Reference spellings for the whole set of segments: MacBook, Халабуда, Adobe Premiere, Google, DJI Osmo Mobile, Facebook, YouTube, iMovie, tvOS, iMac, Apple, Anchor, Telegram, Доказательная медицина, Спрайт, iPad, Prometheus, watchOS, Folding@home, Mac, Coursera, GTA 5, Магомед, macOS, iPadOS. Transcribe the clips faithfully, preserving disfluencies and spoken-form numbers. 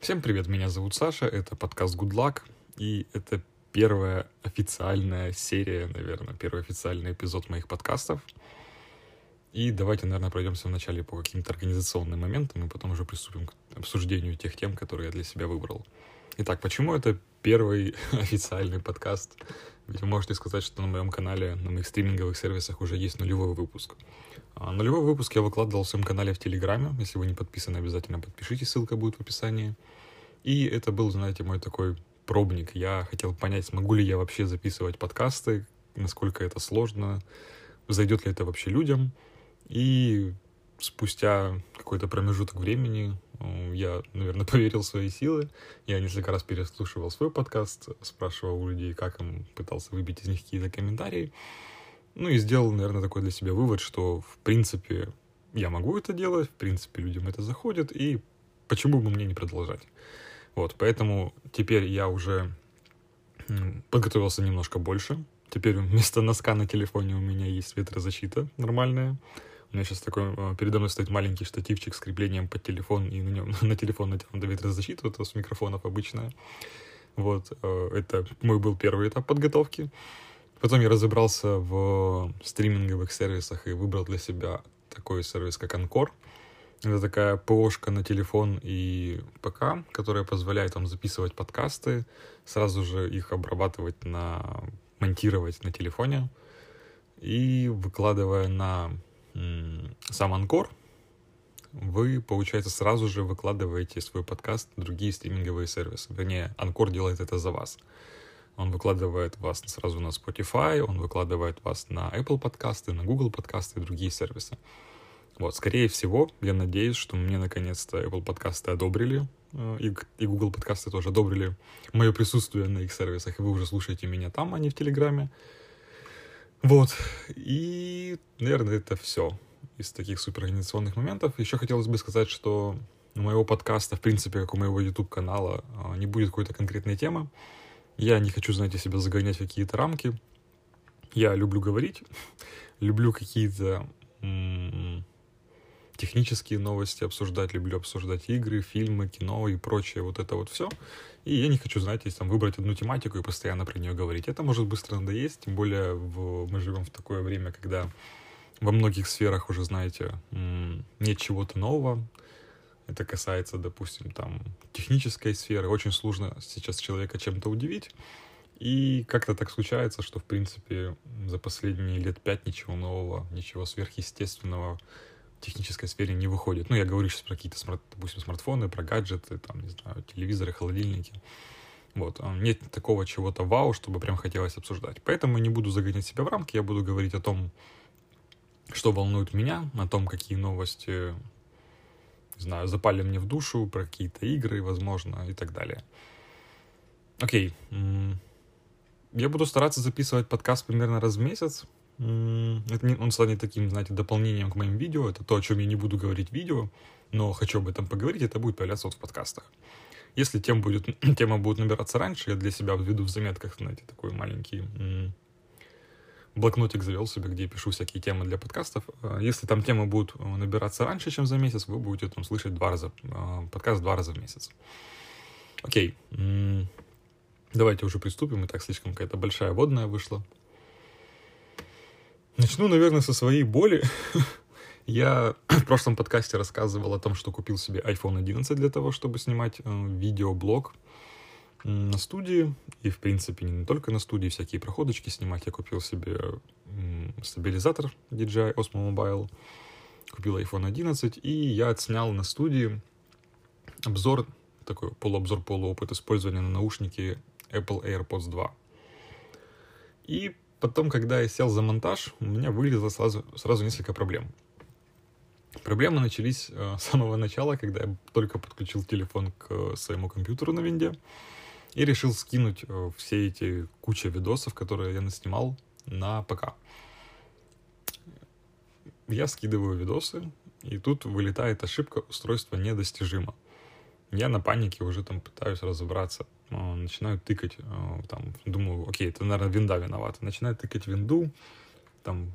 Всем привет, меня зовут Саша, это подкаст Good Luck, и это первая официальная серия, наверное, первый официальный эпизод моих подкастов. И давайте, наверное, пройдемся вначале по каким-то организационным моментам, и потом уже приступим к обсуждению тех тем, которые я для себя выбрал. Итак, почему это первый официальный подкаст? Ведь вы можете сказать, что на моем канале, на моих стриминговых сервисах уже есть нулевой выпуск. Нулевой выпуск я выкладывал в своем канале в Телеграме. Если вы не подписаны, обязательно подпишитесь, ссылка будет в описании. И это был, знаете, мой такой пробник. Я хотел понять, смогу ли я вообще записывать подкасты, насколько это сложно, зайдет ли это вообще людям. И спустя какой-то промежуток времени я, наверное, поверил в свои силы. Я несколько раз переслушивал свой подкаст, спрашивал у людей, как им, пытался выбить из них какие-то комментарии. Ну и сделал, наверное, такой для себя вывод, что, в принципе, я могу это делать, в принципе, людям это заходит, и почему бы мне не продолжать? Вот, поэтому теперь я уже подготовился немножко больше. Теперь вместо носка на телефоне у меня есть ветрозащита нормальная. У меня сейчас такой, передо мной стоит маленький штативчик с креплением под телефон, и на нем на телефон натянута ветрозащита, вот с микрофонов обычная. Вот, это мой был первый этап подготовки. Потом я разобрался в стриминговых сервисах и выбрал для себя такой сервис, как Anchor. Это такая ПОшка на телефон и ПК, которая позволяет вам записывать подкасты, сразу же их обрабатывать, на, монтировать на телефоне и выкладывая на сам Анкор, вы, получается, сразу же выкладываете свой подкаст на другие стриминговые сервисы. Вернее, Анкор делает это за вас. Он выкладывает вас сразу на Spotify, он выкладывает вас на Apple подкасты, на Google подкасты и другие сервисы. Вот, скорее всего, я надеюсь, что мне наконец-то Apple подкасты одобрили, и Google подкасты тоже одобрили мое присутствие на их сервисах, и вы уже слушаете меня там, а не в Телеграме. Вот, и, наверное, это все из таких суперорганизационных моментов. Еще хотелось бы сказать, что у моего подкаста, в принципе, как у моего YouTube-канала, не будет какой-то конкретной темы. Я не хочу, знаете, себя загонять в какие-то рамки. Я люблю говорить, люблю какие-то м-м, технические новости обсуждать, люблю обсуждать игры, фильмы, кино и прочее, вот это вот все. И я не хочу, знаете, там, выбрать одну тематику и постоянно про нее говорить. Это может быстро надоесть, тем более в... мы живем в такое время, когда во многих сферах уже, знаете, нет чего-то нового. Это касается, допустим, там, технической сферы. Очень сложно сейчас человека чем-то удивить. И как-то так случается, что, в принципе, за последние лет пять ничего нового, ничего сверхъестественного в технической сфере не выходит. Ну, я говорю сейчас про какие-то, смарт, допустим, смартфоны, про гаджеты, там, не знаю, телевизоры, холодильники. Вот. Нет такого чего-то вау, чтобы прям хотелось обсуждать. Поэтому я не буду загонять себя в рамки, я буду говорить о том, что волнует меня, о том, какие новости, не знаю, запали мне в душу, про какие-то игры, возможно, и так далее. Окей. Я буду стараться записывать подкаст примерно раз в месяц. Это не, он станет таким, знаете, дополнением к моим видео. Это то, о чем я не буду говорить в видео, но хочу об этом поговорить, это будет появляться вот в подкастах. Если тем будет, тема будет набираться раньше, я для себя введу в заметках, знаете, такой маленький м- блокнотик завел себе, где я пишу всякие темы для подкастов. Если там темы будут набираться раньше, чем за месяц, вы будете там слышать два раза, подкаст два раза в месяц. Окей, м- давайте уже приступим, и так слишком какая-то большая вводная вышла. Начну, наверное, со своей боли. Я в прошлом подкасте рассказывал о том, что купил себе айфон одиннадцать для того, чтобы снимать видеоблог на студии. И, в принципе, не только на студии, всякие проходочки снимать. Я купил себе стабилизатор ди джей ай Osmo Mobile, купил айфон одиннадцать, и я отснял на студии обзор, такой полуобзор, полуопыт использования на наушники Apple AirPods два. И потом, когда я сел за монтаж, у меня вылезло сразу, сразу несколько проблем. Проблемы начались с самого начала, когда я только подключил телефон к своему компьютеру на винде и решил скинуть все эти куча видосов, которые я наснимал, на ПК. Я скидываю видосы, и тут вылетает ошибка «Устройство недостижимо». Я на панике уже там пытаюсь разобраться, начинаю тыкать, там, думаю, окей, это, наверное, винда виновата. Начинаю тыкать винду, там,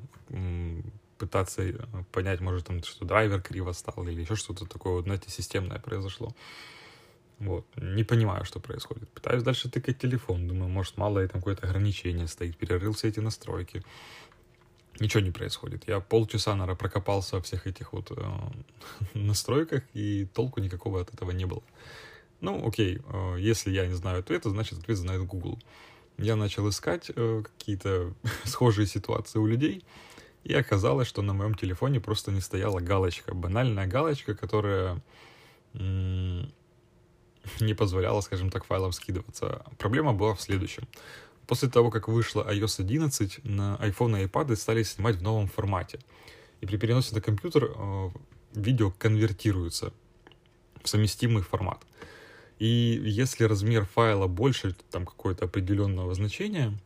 пытаться понять, может, там, что драйвер криво стал или еще что-то такое, вот, знаете, системное произошло. Вот, не понимаю, что происходит. Пытаюсь дальше тыкать телефон, думаю, может, мало ли там какое-то ограничение стоит, перерыл все эти настройки. Ничего не происходит. Я полчаса, наверное, прокопался во всех этих вот э, настройках, и толку никакого от этого не было. Ну, окей, э, если я не знаю ответа, значит, ответ знает Google. Я начал искать э, какие-то схожие ситуации у людей, и оказалось, что на моем телефоне просто не стояла галочка, банальная галочка, которая м- не позволяла, скажем так, файлам скидываться. Проблема была в следующем. После того, как вышла ай о эс одиннадцать, на iPhone и iPad стали снимать в новом формате. И при переносе на компьютер э, видео конвертируется в совместимый формат. И если размер файла больше там, какого-то определенного значения,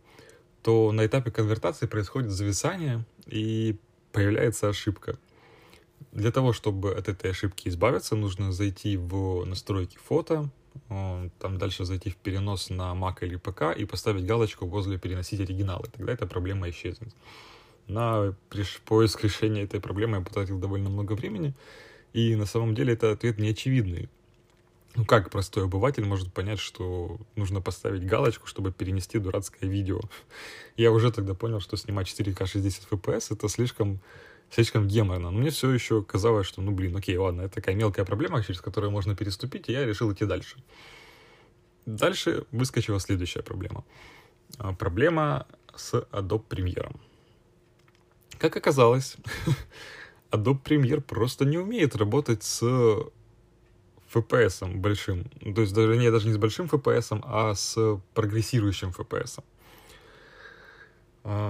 то на этапе конвертации происходит зависание и появляется ошибка. Для того, чтобы от этой ошибки избавиться, нужно зайти в настройки фото, там дальше зайти в перенос на Mac или ПК и поставить галочку возле «Переносить оригиналы». Тогда эта проблема исчезнет. На поиск решения этой проблемы я потратил довольно много времени, и на самом деле это ответ неочевидный. Ну как простой обыватель может понять, что нужно поставить галочку, чтобы перенести дурацкое видео? Я уже тогда понял, что снимать четыре ка шестьдесят эф пи эс — это слишком... слишком геморно. Но мне все еще казалось, что, ну, блин, окей, ладно, это такая мелкая проблема, через которую можно переступить, и я решил идти дальше. Дальше выскочила следующая проблема. Проблема с Adobe Premiere. Как оказалось, Adobe Premiere просто не умеет работать с эф пи эс большим. То есть, даже, не, даже не с большим эф пи эс, а с прогрессирующим эф пи эс.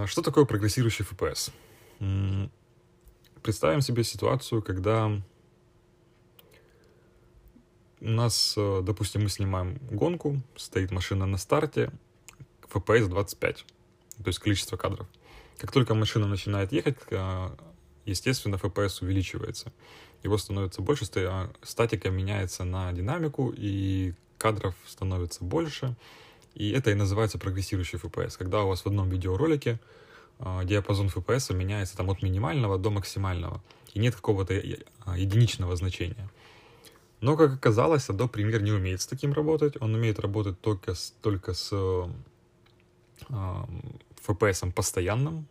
Что такое прогрессирующий эф пи эс? Представим себе ситуацию, когда у нас, допустим, мы снимаем гонку, стоит машина на старте, эф пи эс двадцать пять, то есть количество кадров. Как только машина начинает ехать, естественно, эф пи эс увеличивается. Его становится больше, статика меняется на динамику, и кадров становится больше. И это и называется прогрессирующий эф пи эс. Когда у вас в одном видеоролике диапазон эф пи эс меняется там от минимального до максимального, и нет какого-то единичного значения. Но, как оказалось, Adobe Premiere не умеет с таким работать, он умеет работать только с, только с э, эф пи эс постоянным,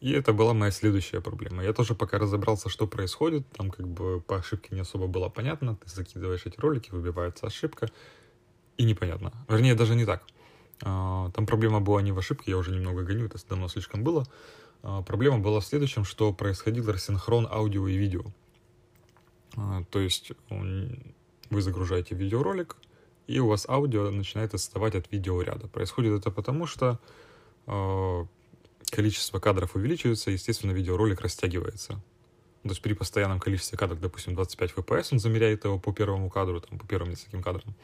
и это была моя следующая проблема. Я тоже пока разобрался, что происходит, там как бы по ошибке не особо было понятно, ты закидываешь эти ролики, выбивается ошибка, и непонятно, вернее, даже не так. Там проблема была не в ошибке, я уже немного гоню, это давно слишком было. Проблема была в следующем, что происходил рассинхрон аудио и видео. То есть вы загружаете видеоролик, и у вас аудио начинает отставать от видеоряда. Происходит это потому, что количество кадров увеличивается, и, естественно, видеоролик растягивается. То есть при постоянном количестве кадров, допустим, двадцать пять эф пи эс, он замеряет его по первому кадру, там, по первым нескольким кадрам.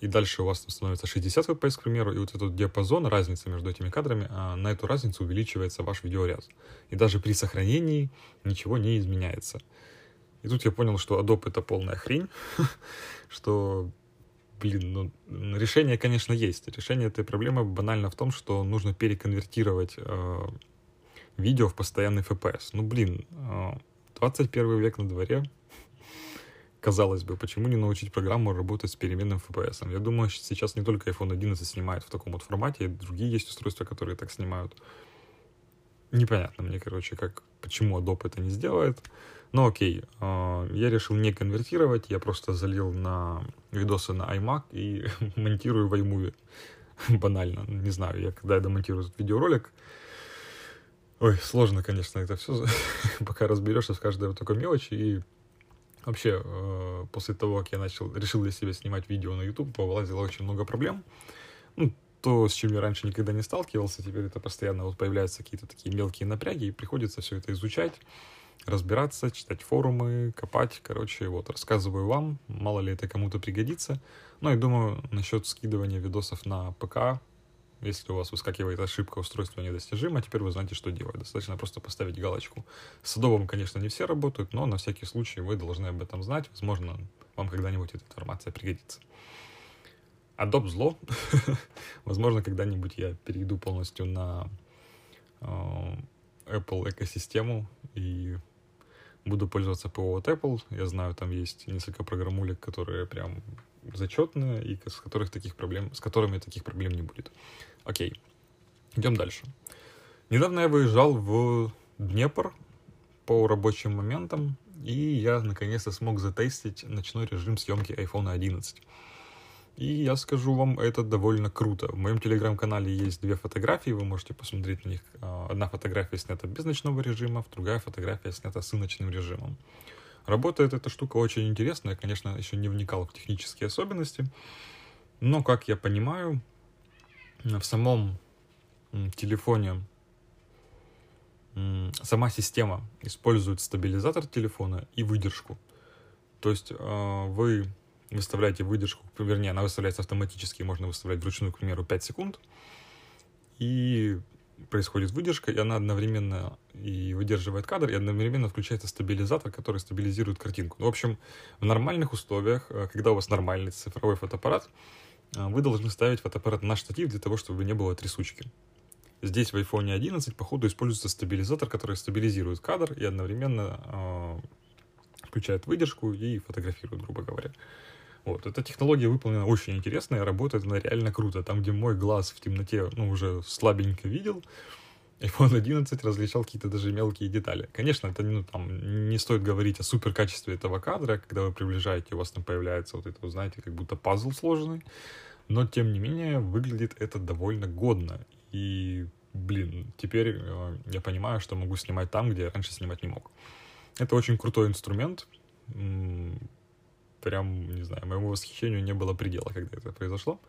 И дальше у вас становится шестьдесят эф пи эс, к примеру, и вот этот диапазон, разница между этими кадрами, на эту разницу увеличивается ваш видеоряд. И даже при сохранении ничего не изменяется. И тут я понял, что Adobe — это полная хрень, что, блин, ну, решение, конечно, есть. Решение этой проблемы банально в том, что нужно переконвертировать э, видео в постоянный эф пи эс. Ну, блин, э, двадцать первый век на дворе. Казалось бы, почему не научить программу работать с переменным эф пи эс? Я думаю, сейчас не только айфон одиннадцать снимает в таком вот формате, и другие есть устройства, которые так снимают. Непонятно мне, короче, как, почему Adobe это не сделает. Но окей, я решил не конвертировать, я просто залил на видосы на iMac и монтирую в iMovie. Банально, не знаю, я когда я домонтирую этот видеоролик, ой, сложно, конечно, это все, пока разберешься с каждой вот такой мелочи. И вообще, после того, как я начал, решил для себя снимать видео на YouTube, повылазило очень много проблем. Ну, то, с чем я раньше никогда не сталкивался, теперь это постоянно вот появляются какие-то такие мелкие напряги, и приходится все это изучать, разбираться, читать форумы, копать. Короче, вот, рассказываю вам, мало ли это кому-то пригодится. Ну, и думаю, насчет скидывания видосов на ПК, если у вас выскакивает ошибка «Устройство недостижимо», теперь вы знаете, что делать. Достаточно просто поставить галочку. С Adobe, конечно, не все работают, но на всякий случай вы должны об этом знать. Возможно, вам когда-нибудь эта информация пригодится. Adobe зло. Возможно, когда-нибудь я перейду полностью на Apple экосистему и буду пользоваться ПО от Apple. Я знаю, там есть несколько программулек, которые прям зачетные, и с, которых таких проблем, с которыми таких проблем не будет. Окей, идем дальше. Недавно я выезжал в Днепр по рабочим моментам, и я наконец-то смог затестить ночной режим съемки айфон одиннадцать. И я скажу вам, это довольно круто. В моем телеграм-канале есть две фотографии, вы можете посмотреть на них. Одна фотография снята без ночного режима, другая фотография снята с ночным режимом. Работает эта штука очень интересно, я, конечно, еще не вникал в технические особенности, но, как я понимаю, в самом телефоне сама система использует стабилизатор телефона и выдержку. То есть вы выставляете выдержку, вернее, она выставляется автоматически, можно выставлять вручную, к примеру, пять секунд, и происходит выдержка, и она одновременно и выдерживает кадр, и одновременно включается стабилизатор, который стабилизирует картинку. В общем, в нормальных условиях, когда у вас нормальный цифровой фотоаппарат, вы должны ставить фотоаппарат на штатив для того, чтобы не было трясучки. Здесь в айфон одиннадцать, походу, используется стабилизатор, который стабилизирует кадр и одновременно э, включает выдержку и фотографирует, грубо говоря. Вот, эта технология выполнена очень интересно и работает она реально круто. Там, где мой глаз в темноте, ну, уже слабенько видел, айфон одиннадцать различал какие-то даже мелкие детали. Конечно, это, ну, там, не стоит говорить о суперкачестве этого кадра, когда вы приближаете, у вас там появляется вот это, знаете, как будто пазл сложенный. Но, тем не менее, выглядит это довольно годно. И, блин, теперь я понимаю, что могу снимать там, где я раньше снимать не мог. Это очень крутой инструмент. Прям, не знаю, моему восхищению не было предела, когда это произошло.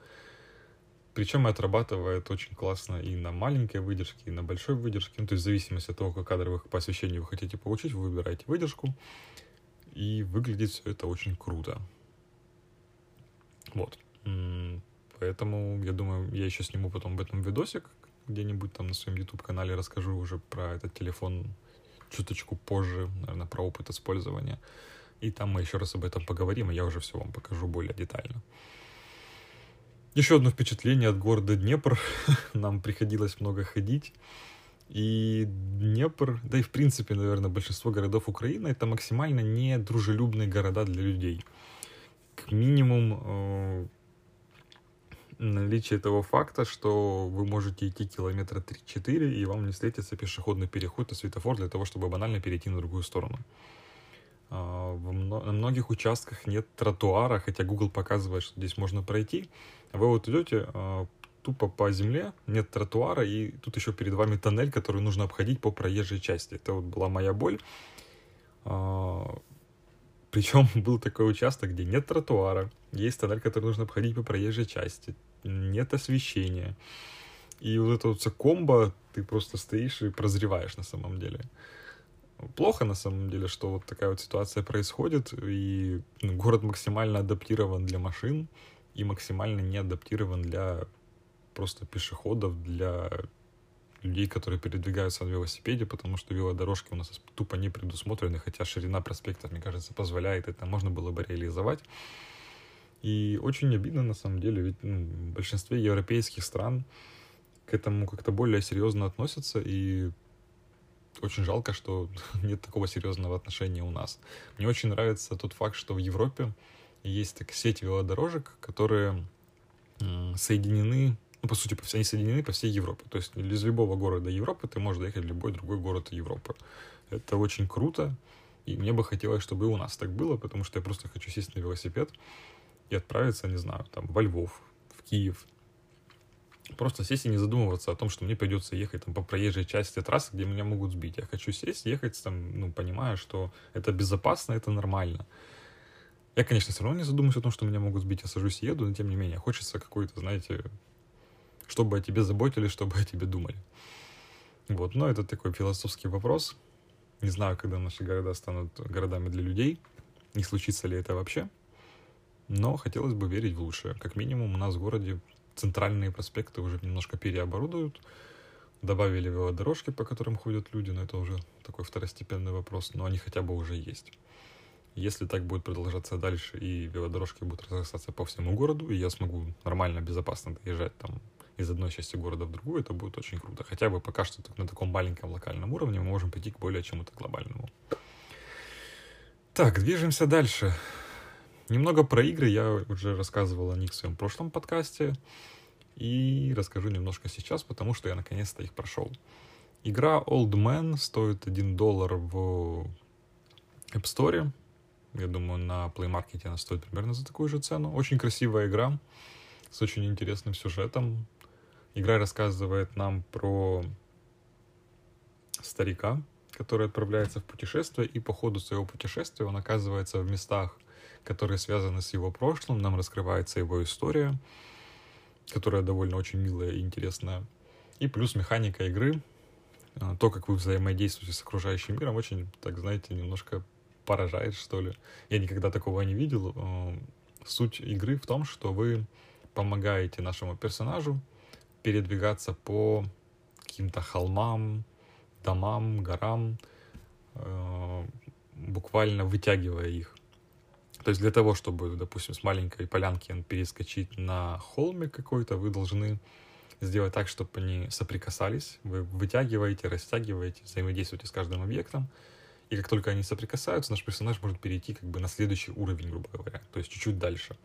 Причем отрабатывает очень классно и на маленькой выдержке, и на большой выдержке. Ну, то есть в зависимости от того, как кадровых по освещению вы хотите получить, вы выбираете выдержку. И выглядит все это очень круто. Вот. Поэтому, я думаю, я еще сниму потом об этом видосик. Где-нибудь там на своем YouTube-канале расскажу уже про этот телефон чуточку позже. Наверное, про опыт использования. И там мы еще раз об этом поговорим, и я уже все вам покажу более детально. Еще одно впечатление от города Днепр. Нам приходилось много ходить. И Днепр, да и в принципе, наверное, большинство городов Украины, это максимально недружелюбные города для людей. К минимуму наличие того факта, что вы можете идти километра три-четыре, и вам не встретится пешеходный переход и светофор для того, чтобы банально перейти на другую сторону. На многих участках нет тротуара, хотя Google показывает, что здесь можно пройти. Вы вот идете тупо по земле, нет тротуара, и тут еще перед вами тоннель, который нужно обходить по проезжей части. Это вот была моя боль. Причем был такой участок, где нет тротуара, есть тоннель, который нужно обходить по проезжей части, нет освещения. И вот это вот все комбо, ты просто стоишь и прозреваешь на самом деле. Плохо, на самом деле, что вот такая вот ситуация происходит, и город максимально адаптирован для машин и максимально не адаптирован для просто пешеходов, для людей, которые передвигаются на велосипеде, потому что велодорожки у нас тупо не предусмотрены, хотя ширина проспекта, мне кажется, позволяет, это можно было бы реализовать. И очень обидно, на самом деле, ведь ну, в большинстве европейских стран к этому как-то более серьезно относятся, и очень жалко, что нет такого серьезного отношения у нас. Мне очень нравится тот факт, что в Европе есть так, сеть велодорожек, которые соединены, ну, по сути, они соединены по всей Европе. То есть из любого города Европы ты можешь доехать в любой другой город Европы. Это очень круто, и мне бы хотелось, чтобы и у нас так было, потому что я просто хочу сесть на велосипед и отправиться, не знаю, там, во Львов, в Киев. Просто сесть и не задумываться о том, что мне придется ехать там, по проезжей части трассы, где меня могут сбить. Я хочу сесть, ехать, там, ну, понимая, что это безопасно, это нормально. Я, конечно, все равно не задумываюсь о том, что меня могут сбить. Я сажусь и еду, но тем не менее хочется какой-то, знаете, чтобы о тебе заботились, чтобы о тебе думали. Вот, но это такой философский вопрос. Не знаю, когда наши города станут городами для людей, не случится ли это вообще. Но хотелось бы верить в лучшее. Как минимум у нас в городе центральные проспекты уже немножко переоборудуют, добавили велодорожки, по которым ходят люди, но это уже такой второстепенный вопрос, но они хотя бы уже есть. Если так будет продолжаться дальше, и велодорожки будут разрастаться по всему городу, и я смогу нормально, безопасно доезжать там из одной части города в другую, это будет очень круто. Хотя бы пока что на таком маленьком локальном уровне мы можем прийти к более чему-то глобальному. Так, движемся дальше. Немного про игры. Я уже рассказывал о них в своем прошлом подкасте. И расскажу немножко сейчас, потому что я наконец-то их прошел. Игра Old Man стоит один доллар в App Store. Я думаю, на Play Market она стоит примерно за такую же цену. Очень красивая игра с очень интересным сюжетом. Игра рассказывает нам про старика, который отправляется в путешествие, и по ходу своего путешествия он оказывается в местах, которые связаны с его прошлым. Нам раскрывается его история, которая довольно очень милая и интересная. И плюс механика игры, то, как вы взаимодействуете с окружающим миром, очень, так знаете, немножко поражает, что ли. Я никогда такого не видел. Суть игры в том, что вы помогаете нашему персонажу передвигаться по каким-то холмам, домам, горам, буквально вытягивая их. То есть для того, чтобы, допустим, с маленькой полянки перескочить на холмик какой-то, вы должны сделать так, чтобы они соприкасались. Вы вытягиваете, растягиваете, взаимодействуете с каждым объектом. И как только они соприкасаются, наш персонаж может перейти как бы на следующий уровень, грубо говоря. То есть чуть-чуть дальше.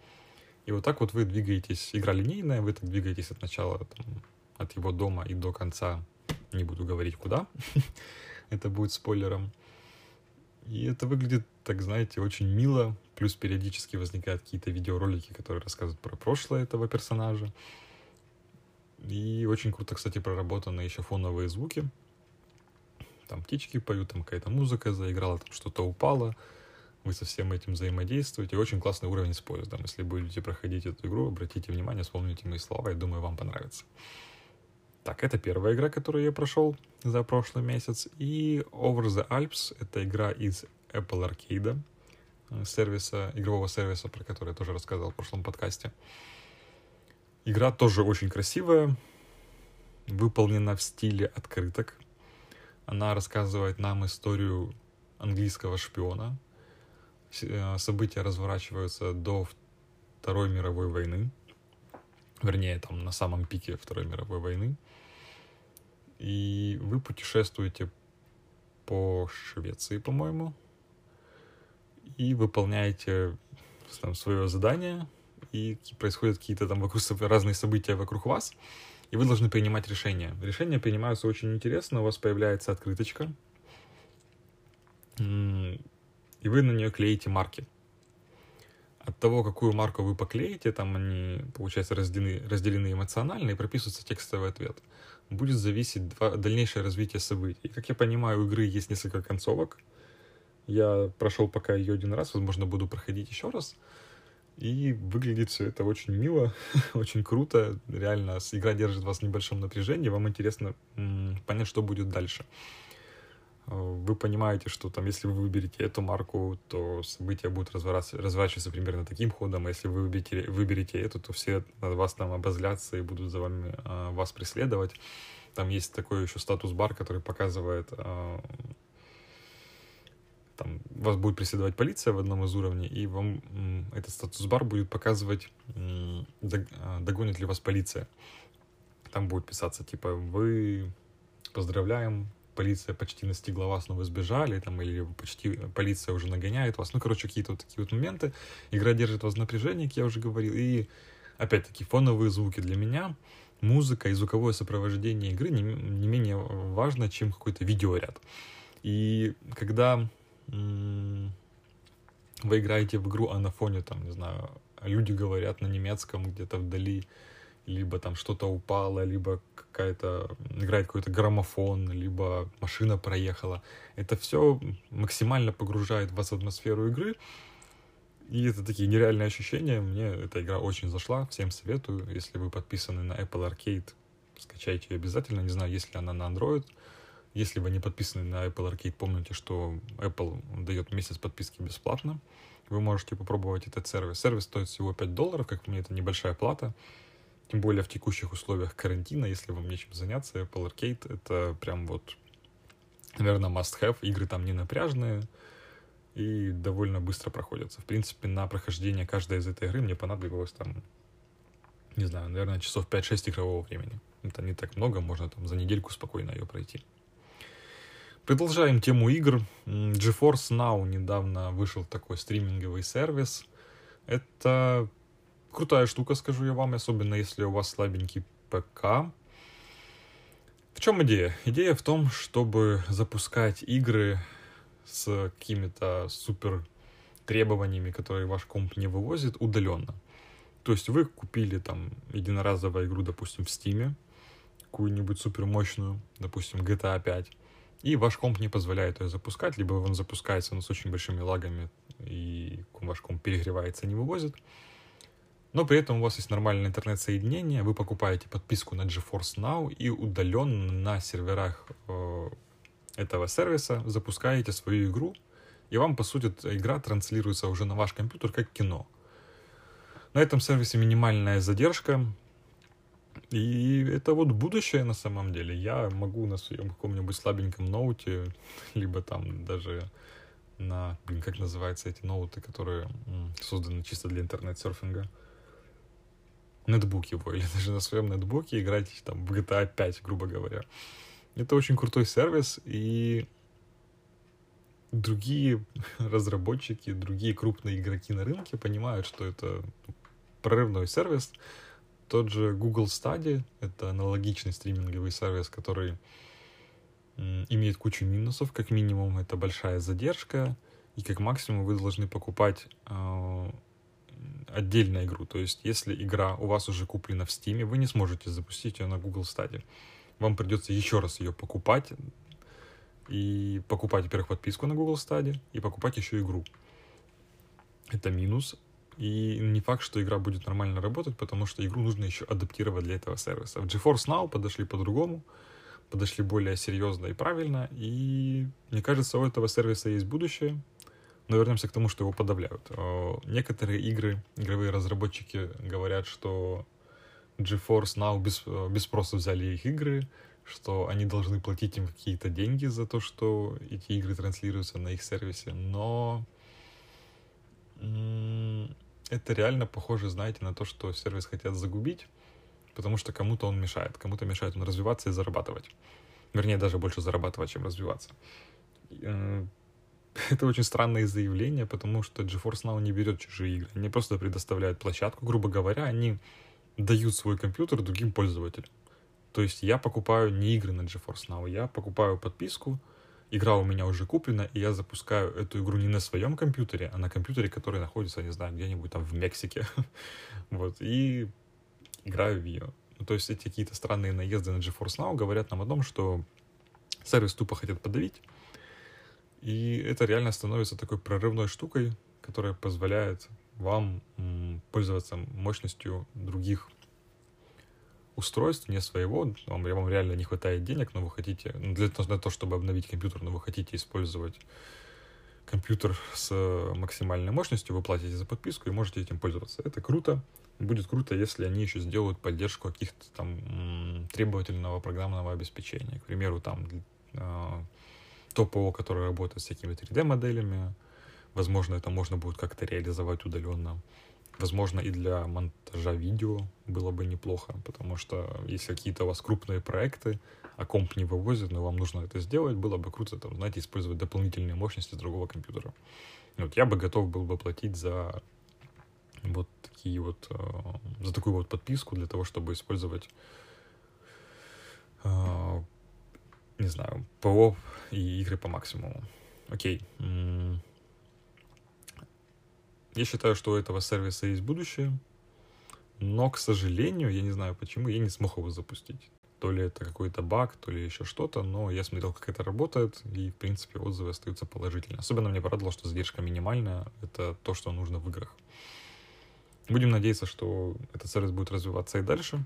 И вот так вот вы двигаетесь. Игра линейная, вы так двигаетесь от начала, там, от его дома и до конца. Не буду говорить, куда. Это будет спойлером. И это выглядит, так знаете, очень мило. Плюс периодически возникают какие-то видеоролики, которые рассказывают про прошлое этого персонажа. И очень круто, кстати, проработаны еще фоновые звуки. Там птички поют, там какая-то музыка заиграла, там что-то упало. Вы со всем этим взаимодействуете. Очень классный уровень с поездом. Если будете проходить эту игру, обратите внимание, вспомните мои слова. Я думаю, вам понравится. Так, это первая игра, которую я прошел за прошлый месяц. И Over the Alps — это игра из Apple Arcade, сервиса, игрового сервиса, про который я тоже рассказывал в прошлом подкасте. Игра тоже очень красивая, выполнена в стиле открыток. Она рассказывает нам историю английского шпиона. События разворачиваются до Второй мировой войны. Вернее, там на самом пике Второй мировой войны. И вы путешествуете по Швеции, по-моему. И выполняете там свое задание. И происходят какие-то там вокруг, разные события вокруг вас. И вы должны принимать решения. Решения принимаются очень интересно. У вас появляется открыточка. И вы на нее клеите марки. От того, какую марку вы поклеите, там они, получается, разделены, разделены эмоционально и прописывается текстовый ответ. Будет зависеть два, дальнейшее развитие событий. И, как я понимаю, у игры есть несколько концовок. Я прошел пока ее один раз, возможно, буду проходить еще раз. И выглядит все это очень мило, очень круто. Реально, игра держит вас в небольшом напряжении. Вам интересно м- понять, что будет дальше. Вы понимаете, что там, если вы выберете эту марку, то события будут разворачиваться, разворачиваться примерно таким ходом. А если вы выберете, выберете эту, то все над вас там обозлятся и будут за вами, а, вас преследовать. Там есть такой еще статус-бар, который показывает... А, там вас будет преследовать полиция в одном из уровней, и вам м, этот статус-бар будет показывать, м, догонит ли вас полиция. Там будет писаться, типа, вы поздравляем, полиция почти настигла вас, но вы сбежали, там, или почти полиция уже нагоняет вас. Ну, короче, какие-то вот такие вот моменты. Игра держит вас в напряжении, как я уже говорил, и, опять-таки, фоновые звуки для меня. Музыка и звуковое сопровождение игры не, не менее важно, чем какой-то видеоряд. И когда... вы играете в игру, а на фоне, там, не знаю, люди говорят на немецком где-то вдали, либо там что-то упало, либо какая-то, играет какой-то граммофон, либо машина проехала. Это все максимально погружает вас в атмосферу игры, и это такие нереальные ощущения. Мне эта игра очень зашла, всем советую. Если вы подписаны на Apple Arcade, скачайте ее обязательно. Не знаю, есть ли она на Android. Если вы не подписаны на Apple Arcade, помните, что Apple дает месяц подписки бесплатно. Вы можете попробовать этот сервис. Сервис стоит всего пять долларов, как по мне, это небольшая плата. Тем более в текущих условиях карантина, если вам нечем заняться, Apple Arcade — это прям вот, наверное, must-have. Игры там не напряжные, и довольно быстро проходятся. В принципе, на прохождение каждой из этой игры мне понадобилось там, не знаю, наверное, часов пять-шесть игрового времени. Это не так много, можно там за недельку спокойно ее пройти. Продолжаем тему игр. GeForce Now недавно вышел такой стриминговый сервис. Это крутая штука, скажу я вам, особенно если у вас слабенький ПК. В чем идея? Идея в том, чтобы запускать игры с какими-то супер требованиями, которые ваш комп не вывозит, удаленно. То есть вы купили там единоразовую игру, допустим, в Steam, какую-нибудь супермощную, допустим, джи ти эй пять. И ваш комп не позволяет ее запускать, либо он запускается, но с очень большими лагами, и ваш комп перегревается, не вывозит. Но при этом у вас есть нормальное интернет-соединение, вы покупаете подписку на GeForce Now и удаленно на серверах э, этого сервиса запускаете свою игру, и вам, по сути, игра транслируется уже на ваш компьютер как кино. На этом сервисе минимальная задержка. И это вот будущее на самом деле. Я могу на своем каком-нибудь слабеньком ноуте, либо там даже на, блин, как называются эти ноуты, которые созданы чисто для интернет-серфинга, нетбук его, или даже на своем нетбуке играть там в джи ти эй пять, грубо говоря. Это очень крутой сервис, и другие разработчики, другие крупные игроки на рынке понимают, что это прорывной сервис. Тот же Google Stadia — это аналогичный стриминговый сервис, который имеет кучу минусов. Как минимум, это большая задержка, и как максимум вы должны покупать э, отдельно игру. То есть, если игра у вас уже куплена в Steam, вы не сможете запустить ее на Google Stadia. Вам придется еще раз ее покупать, и покупать, во-первых, подписку на Google Stadia, и покупать еще игру. Это минус. И не факт, что игра будет нормально работать, потому что игру нужно еще адаптировать для этого сервиса. В GeForce Now подошли по-другому, подошли более серьезно и правильно, и мне кажется, у этого сервиса есть будущее. Но вернемся к тому, что его подавляют. Некоторые игры, игровые разработчики говорят, что GeForce Now без, без спроса взяли их игры, что они должны платить им какие-то деньги за то, что эти игры транслируются на их сервисе, но... это реально похоже, знаете, на то, что сервис хотят загубить, потому что кому-то он мешает. Кому-то мешает он развиваться и зарабатывать. Вернее, даже больше зарабатывать, чем развиваться. Это очень странное заявление, потому что GeForce Now не берет чужие игры. Они просто предоставляют площадку, грубо говоря, они дают свой компьютер другим пользователям. То есть я покупаю не игры на GeForce Now, я покупаю подписку, игра у меня уже куплена, и я запускаю эту игру не на своем компьютере, а на компьютере, который находится, не знаю, где-нибудь там в Мексике. Вот, и играю в ее. Ну, то есть эти какие-то странные наезды на GeForce Now говорят нам о том, что сервис тупо хотят подавить. И это реально становится такой прорывной штукой, которая позволяет вам пользоваться мощностью других устройств, не своего, вам, вам реально не хватает денег, но вы хотите, для, для того, чтобы обновить компьютер, но вы хотите использовать компьютер с максимальной мощностью, вы платите за подписку и можете этим пользоваться. Это круто. Будет круто, если они еще сделают поддержку каких-то там требовательного программного обеспечения. К примеру, там ТОПО, которое работает с всякими три дэ-моделями, возможно, это можно будет как-то реализовать удаленно. Возможно, и для монтажа видео было бы неплохо, потому что если какие-то у вас крупные проекты, а комп не вывозит, но вам нужно это сделать, было бы круто, там, знаете, использовать дополнительные мощности другого компьютера. Вот, я бы готов был бы платить за вот такие вот, за такую вот подписку для того, чтобы использовать, не знаю, ПО и игры по максимуму. Окей. Я считаю, что у этого сервиса есть будущее, но, к сожалению, я не знаю почему, я не смог его запустить. То ли это какой-то баг, то ли еще что-то, но я смотрел, как это работает, и, в принципе, отзывы остаются положительные. Особенно мне порадовало, что задержка минимальная, это то, что нужно в играх. Будем надеяться, что этот сервис будет развиваться и дальше,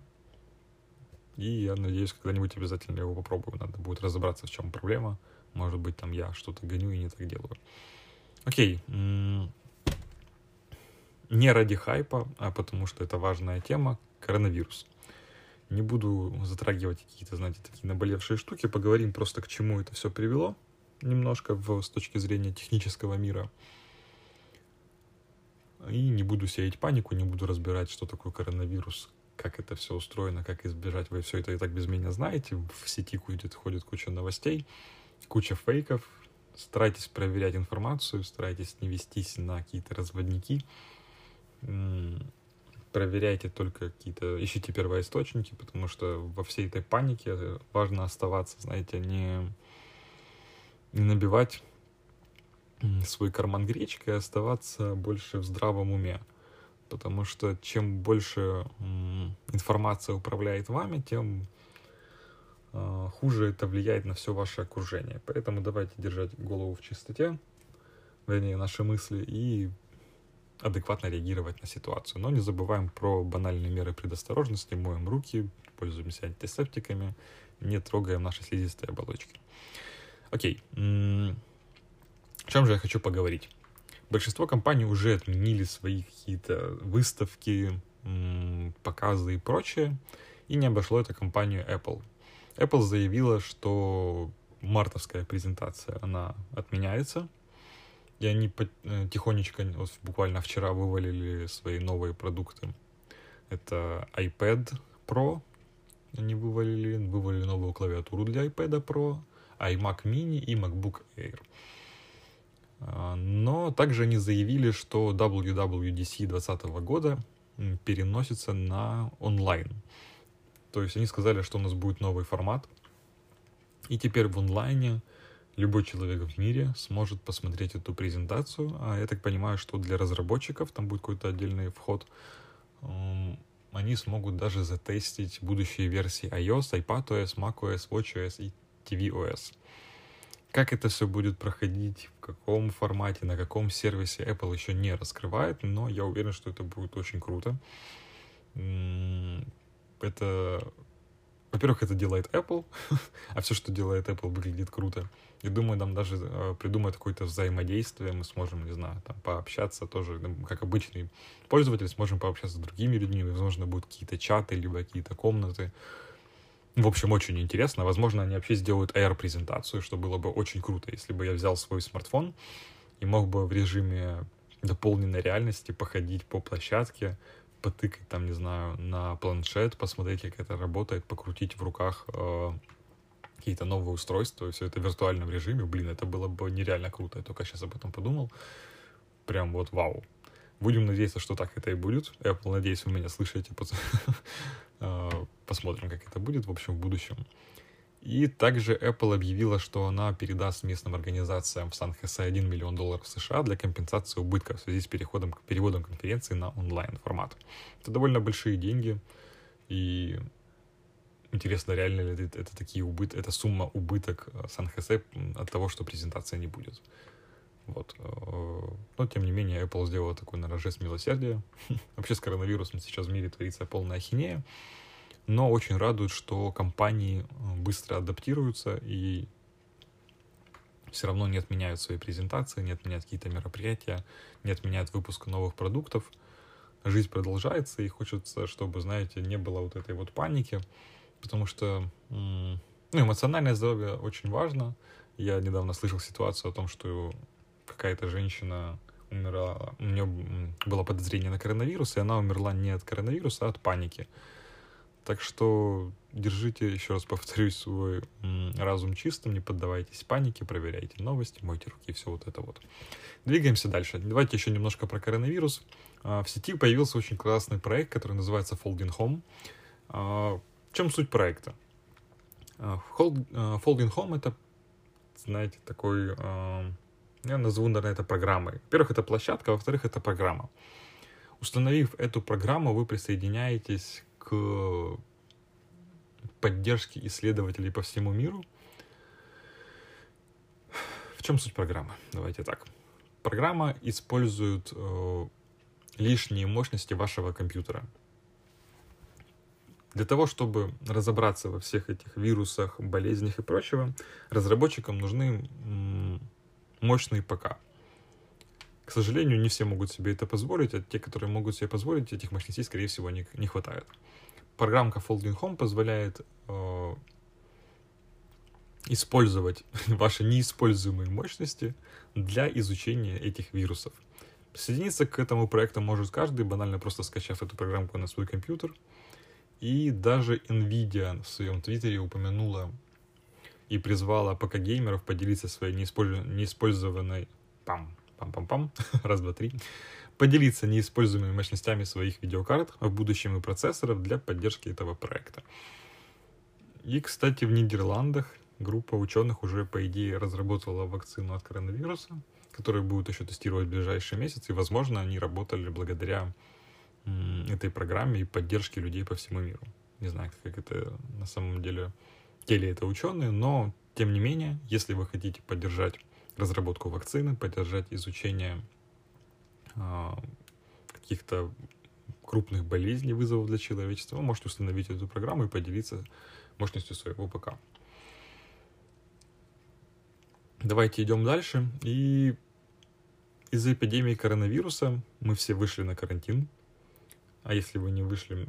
и я надеюсь, когда-нибудь обязательно его попробую. Надо будет разобраться, в чем проблема, может быть, там я что-то гоню и не так делаю. Окей. Не ради хайпа, а потому что это важная тема — коронавирус. Не буду затрагивать какие-то, знаете, такие наболевшие штуки, поговорим просто, к чему это все привело. немножко в, с точки зрения технического мира. И не буду сеять панику, не буду разбирать, что такое коронавирус, как это все устроено, как избежать. Вы все это и так без меня знаете. В сети ходит, ходит куча новостей, куча фейков. Старайтесь проверять информацию, старайтесь не вестись на какие-то разводники. Проверяйте только какие-то... Ищите первоисточники, потому что во всей этой панике важно оставаться, знаете, не, не набивать свой карман гречкой, а оставаться больше в здравом уме. Потому что чем больше информация управляет вами, тем хуже это влияет на все ваше окружение. Поэтому давайте держать голову в чистоте, вернее, наши мысли, и адекватно реагировать на ситуацию. Но не забываем про банальные меры предосторожности. Моем руки, пользуемся антисептиками, не трогаем наши слизистые оболочки. Окей. О чем же я хочу поговорить? Большинство компаний уже отменили свои какие-то выставки, показы и прочее, и не обошло это компанию Apple. Apple заявила, что мартовская презентация, она отменяется, и они тихонечко, вот буквально вчера, вывалили свои новые продукты. Это iPad Pro они вывалили, вывалили новую клавиатуру для iPad Pro, iMac Mini и MacBook Air. Но также они заявили, что дабл ю дабл ю ди си двадцатого года переносится на онлайн. То есть они сказали, что у нас будет новый формат, и теперь в онлайне любой человек в мире сможет посмотреть эту презентацию. А я так понимаю, что для разработчиков там будет какой-то отдельный вход. Они смогут даже затестить будущие версии iOS, iPadOS, macOS, watchOS и tvOS. Как это все будет проходить, в каком формате, на каком сервисе, Apple еще не раскрывает, но я уверен, что это будет очень круто. Это, во-первых, это делает Apple, а все, что делает Apple, выглядит круто. И думаю, нам даже придумают какое-то взаимодействие, мы сможем, не знаю, там пообщаться тоже, как обычный пользователь, сможем пообщаться с другими людьми, возможно, будут какие-то чаты, либо какие-то комнаты. В общем, очень интересно. Возможно, они вообще сделают Air-презентацию, что было бы очень круто, если бы я взял свой смартфон и мог бы в режиме дополненной реальности походить по площадке, потыкать там, не знаю, на планшет, посмотреть, как это работает, покрутить в руках э, какие-то новые устройства, и все это в виртуальном режиме. Блин, это было бы нереально круто. Я только сейчас об этом подумал. Прям вот вау. Будем надеяться, что так это и будет. Apple, надеюсь, вы меня слышите. Посмотрим, как это будет, в общем, в будущем. И также Apple объявила, что она передаст местным организациям в Сан-Хосе один миллион долларов США для компенсации убытка в связи с переходом, переводом конференции на онлайн-формат. Это довольно большие деньги. И интересно, реально ли это, это такие убытки, это сумма убыток Сан-Хосе от того, что презентации не будет. Вот. Но, тем не менее, Apple сделала такой, наверное, жест милосердия. Вообще, с коронавирусом сейчас в мире творится полная ахинея. Но очень радует, что компании быстро адаптируются и все равно не отменяют свои презентации, не отменяют какие-то мероприятия, не отменяют выпуск новых продуктов. Жизнь продолжается, и хочется, чтобы, знаете, не было вот этой вот паники, потому что ну, эмоциональное здоровье очень важно. Я недавно слышал ситуацию о том, что какая-то женщина умирала, у нее было подозрение на коронавирус, и она умерла не от коронавируса, а от паники. Так что держите, еще раз повторюсь, свой разум чистым, не поддавайтесь панике, проверяйте новости, мойте руки и все вот это вот. Двигаемся дальше. Давайте еще немножко про коронавирус. В сети появился очень классный проект, который называется Folding@home. В чем суть проекта? Folding@home — это, знаете, такой... Я назову, наверное, это программой. Во-первых, это площадка, во-вторых, это программа. Установив эту программу, вы присоединяетесь к поддержке исследователей по всему миру. В чем суть программы? Давайте так. Программа использует э, лишние мощности вашего компьютера. Для того, чтобы разобраться во всех этих вирусах, болезнях и прочего, разработчикам нужны м- мощные ПК. К сожалению, не все могут себе это позволить, а те, которые могут себе позволить, этих мощностей, скорее всего, не, не хватает. Программка Folding Home позволяет э, использовать ваши неиспользуемые мощности для изучения этих вирусов. Присоединиться к этому проекту может каждый, банально просто скачав эту программку на свой компьютер. И даже Nvidia в своем твиттере упомянула и призвала ПК геймеров поделиться своей неиспольз... неиспользованной... Пам, пам-пам-пам, раз, два, три. Поделиться неиспользуемыми мощностями своих видеокарт, в будущем и процессоров для поддержки этого проекта. И, кстати, в Нидерландах группа ученых уже, по идее, разработала вакцину от коронавируса, которую будут еще тестировать в ближайшие месяцы. И, возможно, они работали благодаря этой программе и поддержке людей по всему миру. Не знаю, как это на самом деле делали это ученые, но, тем не менее, если вы хотите поддержать разработку вакцины, поддержать изучение э, каких-то крупных болезней, вызовов для человечества, вы можете установить эту программу и поделиться мощностью своего ПК. Давайте идем дальше. И из-за эпидемии коронавируса мы все вышли на карантин. А если вы не вышли,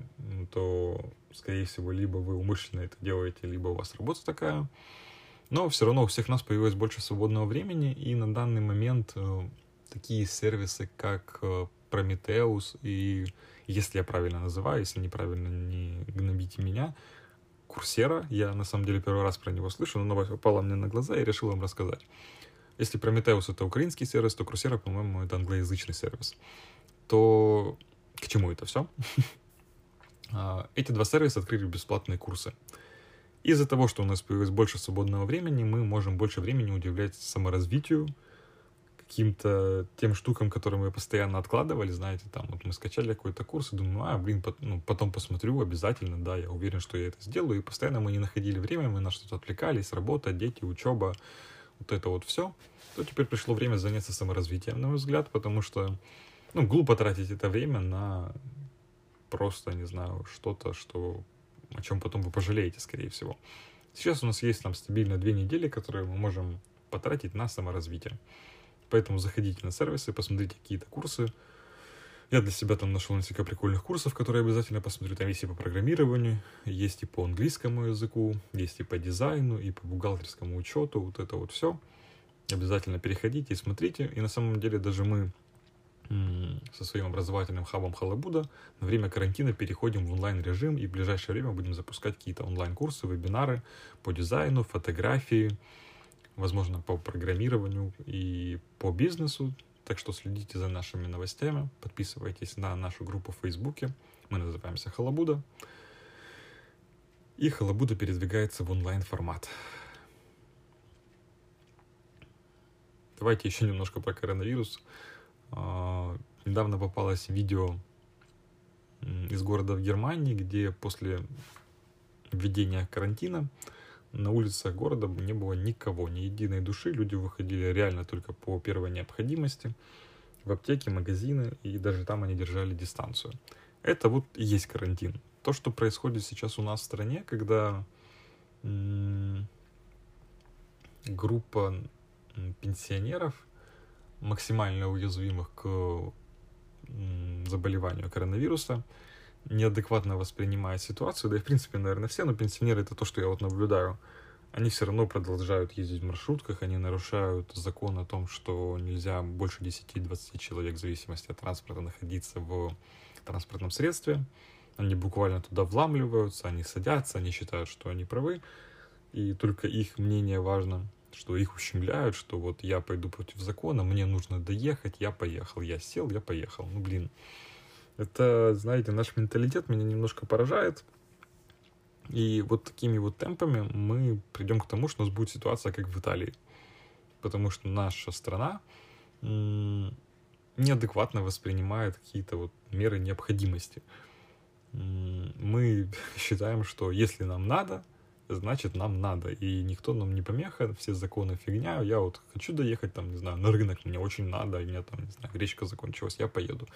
то, скорее всего, либо вы умышленно это делаете, либо у вас работа такая. Но все равно у всех нас появилось больше свободного времени, и на данный момент такие сервисы, как Prometheus и, если я правильно называю, если неправильно, не гнобите меня, Coursera. Я, на самом деле, первый раз про него слышу, но новость попала мне на глаза и решил вам рассказать. Если Prometheus — это украинский сервис, то Coursera, по-моему, это англоязычный сервис. То... К чему это все? Эти два сервиса открыли бесплатные курсы. Из-за того, что у нас появилось больше свободного времени, мы можем больше времени уделять саморазвитию, каким-то тем штукам, которые мы постоянно откладывали, знаете, там, вот мы скачали какой-то курс и думаем, а, блин, потом, ну, потом посмотрю обязательно, да, я уверен, что я это сделаю, и постоянно мы не находили время, мы на что-то отвлекались, работа, дети, учеба, вот это вот все, то теперь пришло время заняться саморазвитием, на мой взгляд, потому что Ну, глупо тратить это время на просто, не знаю, что-то, что, о чем потом вы пожалеете, скорее всего. Сейчас у нас есть там стабильно две недели, которые мы можем потратить на саморазвитие. Поэтому заходите на сервисы, посмотрите какие-то курсы. Я для себя там нашел несколько прикольных курсов, которые обязательно посмотрю. Там есть и по программированию, есть и по английскому языку, есть и по дизайну, и по бухгалтерскому учету. Вот это вот все. Обязательно переходите и смотрите. И на самом деле даже мы со своим образовательным хабом Халабуда на время карантина переходим в онлайн-режим и в ближайшее время будем запускать какие-то онлайн-курсы, вебинары по дизайну, фотографии, возможно, по программированию и по бизнесу. Так что следите за нашими новостями, подписывайтесь на нашу группу в Фейсбуке. Мы называемся Халабуда. И Халабуда передвигается в онлайн-формат. Давайте еще немножко про коронавирус. Uh, недавно попалось видео из города в Германии, где после введения карантина на улицах города не было никого, ни единой души. Люди выходили реально только по первой необходимости в аптеки, магазины, и даже там они держали дистанцию. Это вот и есть карантин. То, что происходит сейчас у нас в стране, когда м- группа пенсионеров, максимально уязвимых к заболеванию коронавируса, неадекватно воспринимает ситуацию, да и в принципе, наверное, все, но пенсионеры — это то, что я вот наблюдаю, они все равно продолжают ездить в маршрутках, они нарушают закон о том, что нельзя больше десять-двадцать человек в зависимости от транспорта находиться в транспортном средстве, они буквально туда вламливаются, они садятся, они считают, что они правы, и только их мнение важно, что их ущемляют, что вот я пойду против закона, мне нужно доехать, я поехал, я сел, я поехал. Ну, блин, это, знаете, наш менталитет меня немножко поражает. И вот такими вот темпами мы придем к тому, что у нас будет ситуация, как в Италии. Потому что наша страна неадекватно воспринимает какие-то вот меры необходимости. Мы считаем, что если нам надо, значит, нам надо, и никто нам не помеха, все законы фигня, я вот хочу доехать, там, не знаю, на рынок, мне очень надо, у меня там, не знаю, гречка закончилась, я поеду.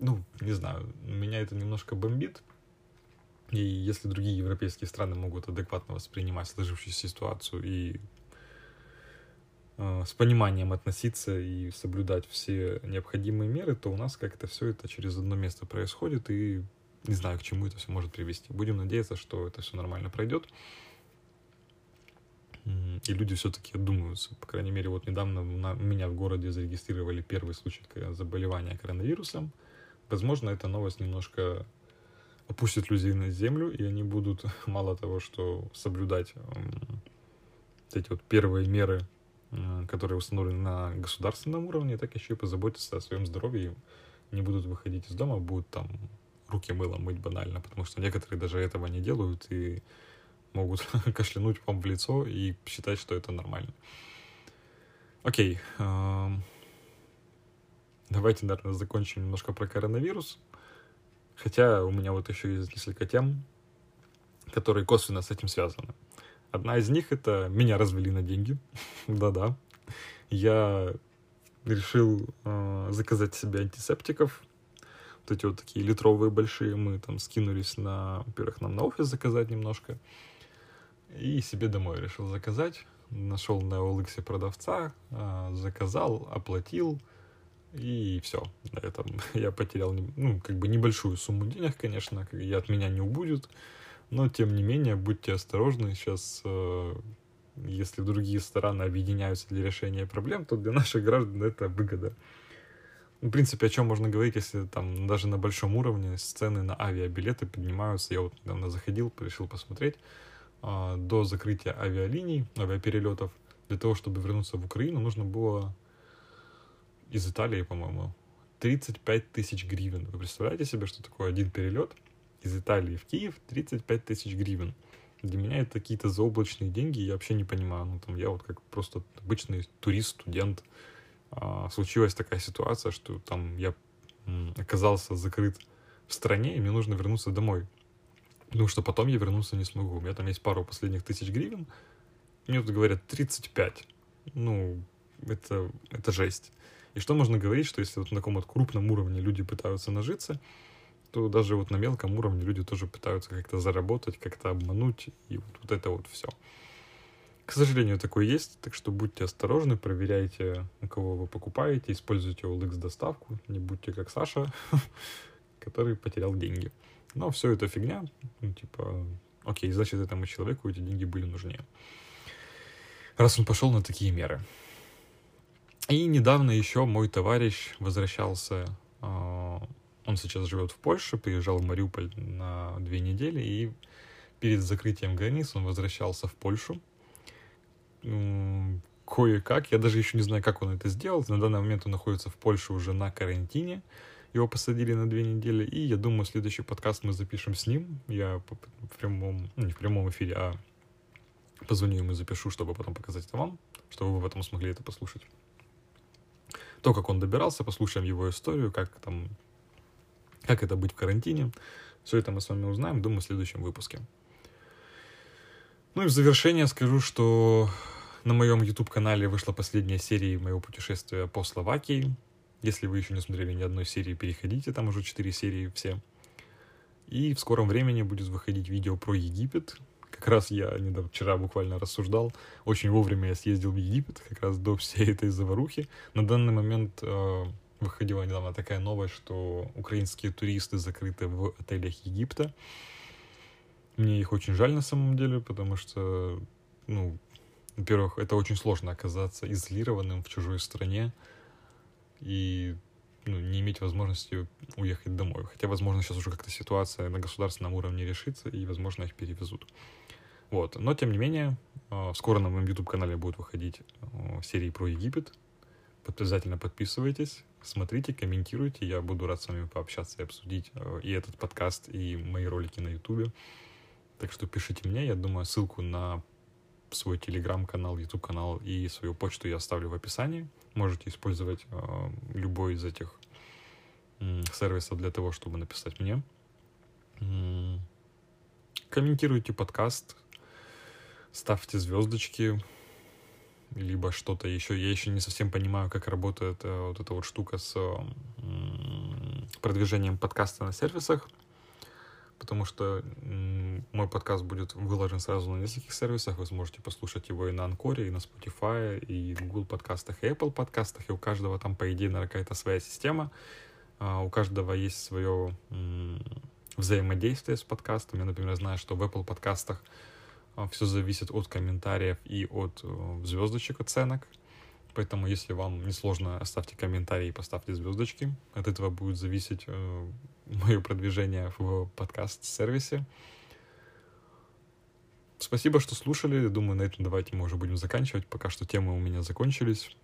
Ну, не знаю, меня это немножко бомбит, и если другие европейские страны могут адекватно воспринимать сложившуюся ситуацию и э, с пониманием относиться и соблюдать все необходимые меры, то у нас как-то все это через одно место происходит, и не знаю, к чему это все может привести. Будем надеяться, что это все нормально пройдет. такие люди все-таки думаются. По крайней мере, вот недавно у меня в городе зарегистрировали первый случай заболевания коронавирусом. Возможно, эта новость немножко опустит людей на землю, и они будут мало того, что соблюдать эти вот первые меры, которые установлены на государственном уровне, так еще и позаботятся о своем здоровье, не будут выходить из дома, будут там руки мылом мыть банально, потому что некоторые даже этого не делают и могут кашлянуть вам в лицо и считать, что это нормально. Окей. Давайте, наверное, закончим немножко про коронавирус. Хотя у меня вот еще есть несколько тем, которые косвенно с этим связаны. Одна из них — это меня развели на деньги. Да-да. Я решил э, заказать себе антисептиков. Вот эти вот такие литровые большие. Мы там скинулись на... Во-первых, нам на офис заказать немножко. И себе домой решил заказать. Нашел на Оликсе продавца. Э, заказал, оплатил. И все. На этом я потерял ну, как бы небольшую сумму денег, конечно. И от меня не убудет. Но, тем не менее, будьте осторожны. Сейчас, э, если другие страны объединяются для решения проблем, то для наших граждан это выгода. В принципе, о чем можно говорить, если там даже на большом уровне цены на авиабилеты поднимаются. Я вот недавно заходил, решил посмотреть. Э, до закрытия авиалиний, авиаперелетов, для того, чтобы вернуться в Украину, нужно было из Италии, по-моему, тридцать пять тысяч гривен. Вы представляете себе, что такое один перелет? Из Италии в Киев тридцать пять тысяч гривен. Для меня это какие-то заоблачные деньги, я вообще не понимаю. Ну, там, я вот как просто обычный турист, студент. А, случилась такая ситуация, что там я м, оказался закрыт в стране, и мне нужно вернуться домой. Потому что потом я вернуться не смогу. У меня там есть пару последних тысяч гривен. Мне тут говорят тридцать пять. Ну, это, это жесть. И что можно говорить, что если вот на таком вот крупном уровне люди пытаются нажиться, то даже вот на мелком уровне люди тоже пытаются как-то заработать, как-то обмануть, и вот, вот это вот все. К сожалению, такое есть, так что будьте осторожны, проверяйте, у кого вы покупаете, используйте о эл икс-доставку, не будьте как Саша, который потерял деньги. Но все это фигня, ну типа, окей, значит, этому человеку эти деньги были нужнее, раз он пошел на такие меры. И недавно еще мой товарищ возвращался... Он сейчас живет в Польше, приезжал в Мариуполь на две недели, и перед закрытием границ он возвращался в Польшу. Кое-как, я даже еще не знаю, как он это сделал. На данный момент он находится в Польше уже на карантине. Его посадили на две недели, и я думаю, следующий подкаст мы запишем с ним. Я в прямом, ну, не в прямом эфире, а позвоню ему и запишу, чтобы потом показать это вам, чтобы вы потом смогли это послушать. То, как он добирался, послушаем его историю, как там... Как это быть в карантине? Все это мы с вами узнаем, думаю, в следующем выпуске. Ну и в завершение скажу, что на моем YouTube-канале вышла последняя серия моего путешествия по Словакии. Если вы еще не смотрели ни одной серии, переходите, там уже четыре серии все. И в скором времени будет выходить видео про Египет. Как раз я недавно, вчера буквально рассуждал. Очень вовремя я съездил в Египет, как раз до всей этой заварухи. На данный момент... Выходила недавно такая новость, что украинские туристы закрыты в отелях Египта. Мне их очень жаль на самом деле, потому что, ну, во-первых, это очень сложно оказаться изолированным в чужой стране и ну, не иметь возможности уехать домой. Хотя, возможно, сейчас уже как-то ситуация на государственном уровне решится и, возможно, их перевезут. Вот. Но, тем не менее, скоро на моем YouTube-канале будут выходить серии про Египет. Обязательно подписывайтесь, смотрите, комментируйте. Я буду рад с вами пообщаться и обсудить и этот подкаст, и мои ролики на Ютубе. Так что пишите мне. Я думаю, ссылку на свой Telegram-канал, YouTube-канал и свою почту я оставлю в описании. Можете использовать любой из этих сервисов для того, чтобы написать мне. Комментируйте подкаст, ставьте звездочки. Либо что-то еще. Я еще не совсем понимаю, как работает э, вот эта вот штука с э, продвижением подкаста на сервисах. Потому что э, мой подкаст будет выложен сразу на нескольких сервисах. Вы сможете послушать его и на Anchor, и на Spotify, и в Google подкастах, и Apple подкастах. И у каждого там, по идее, наверное, какая-то своя система. А у каждого есть свое э, взаимодействие с подкастом. Я, например, знаю, что в Apple подкастах Все зависит от комментариев и от звездочек, оценок. Поэтому, если вам не сложно, оставьте комментарии и поставьте звездочки. От этого будет зависеть мое продвижение в подкаст-сервисе. Спасибо, что слушали. Думаю, на этом давайте мы уже будем заканчивать. Пока что темы у меня закончились.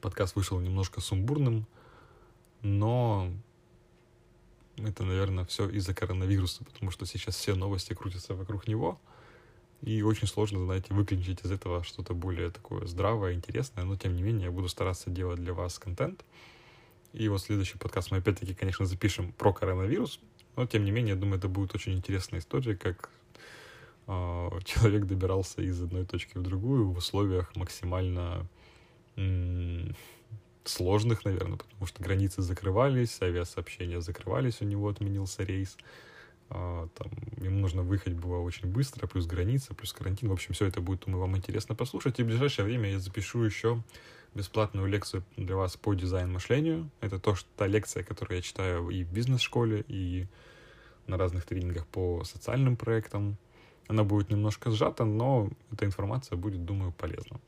Подкаст вышел немножко сумбурным, но это, наверное, все из-за коронавируса, потому что сейчас все новости крутятся вокруг него. И очень сложно, знаете, выключить из этого что-то более такое здравое, интересное. Но, тем не менее, я буду стараться делать для вас контент. И вот следующий подкаст мы опять-таки, конечно, запишем про коронавирус. Но, тем не менее, я думаю, это будет очень интересная история, как э, человек добирался из одной точки в другую в условиях максимально м- сложных, наверное. Потому что границы закрывались, авиасообщения закрывались, у него отменился рейс. Там, им нужно выехать было очень быстро, плюс граница, плюс карантин. В общем, все это будет, думаю, вам интересно послушать. И в ближайшее время я запишу еще бесплатную лекцию для вас по дизайн-мышлению. Это то, что, та лекция, которую я читаю и в бизнес-школе, и на разных тренингах по социальным проектам. Она будет немножко сжата, но эта информация будет, думаю, полезна.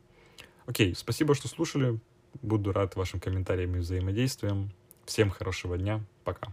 Окей, спасибо, что слушали. Буду рад вашим комментариям и взаимодействиям. Всем хорошего дня. Пока.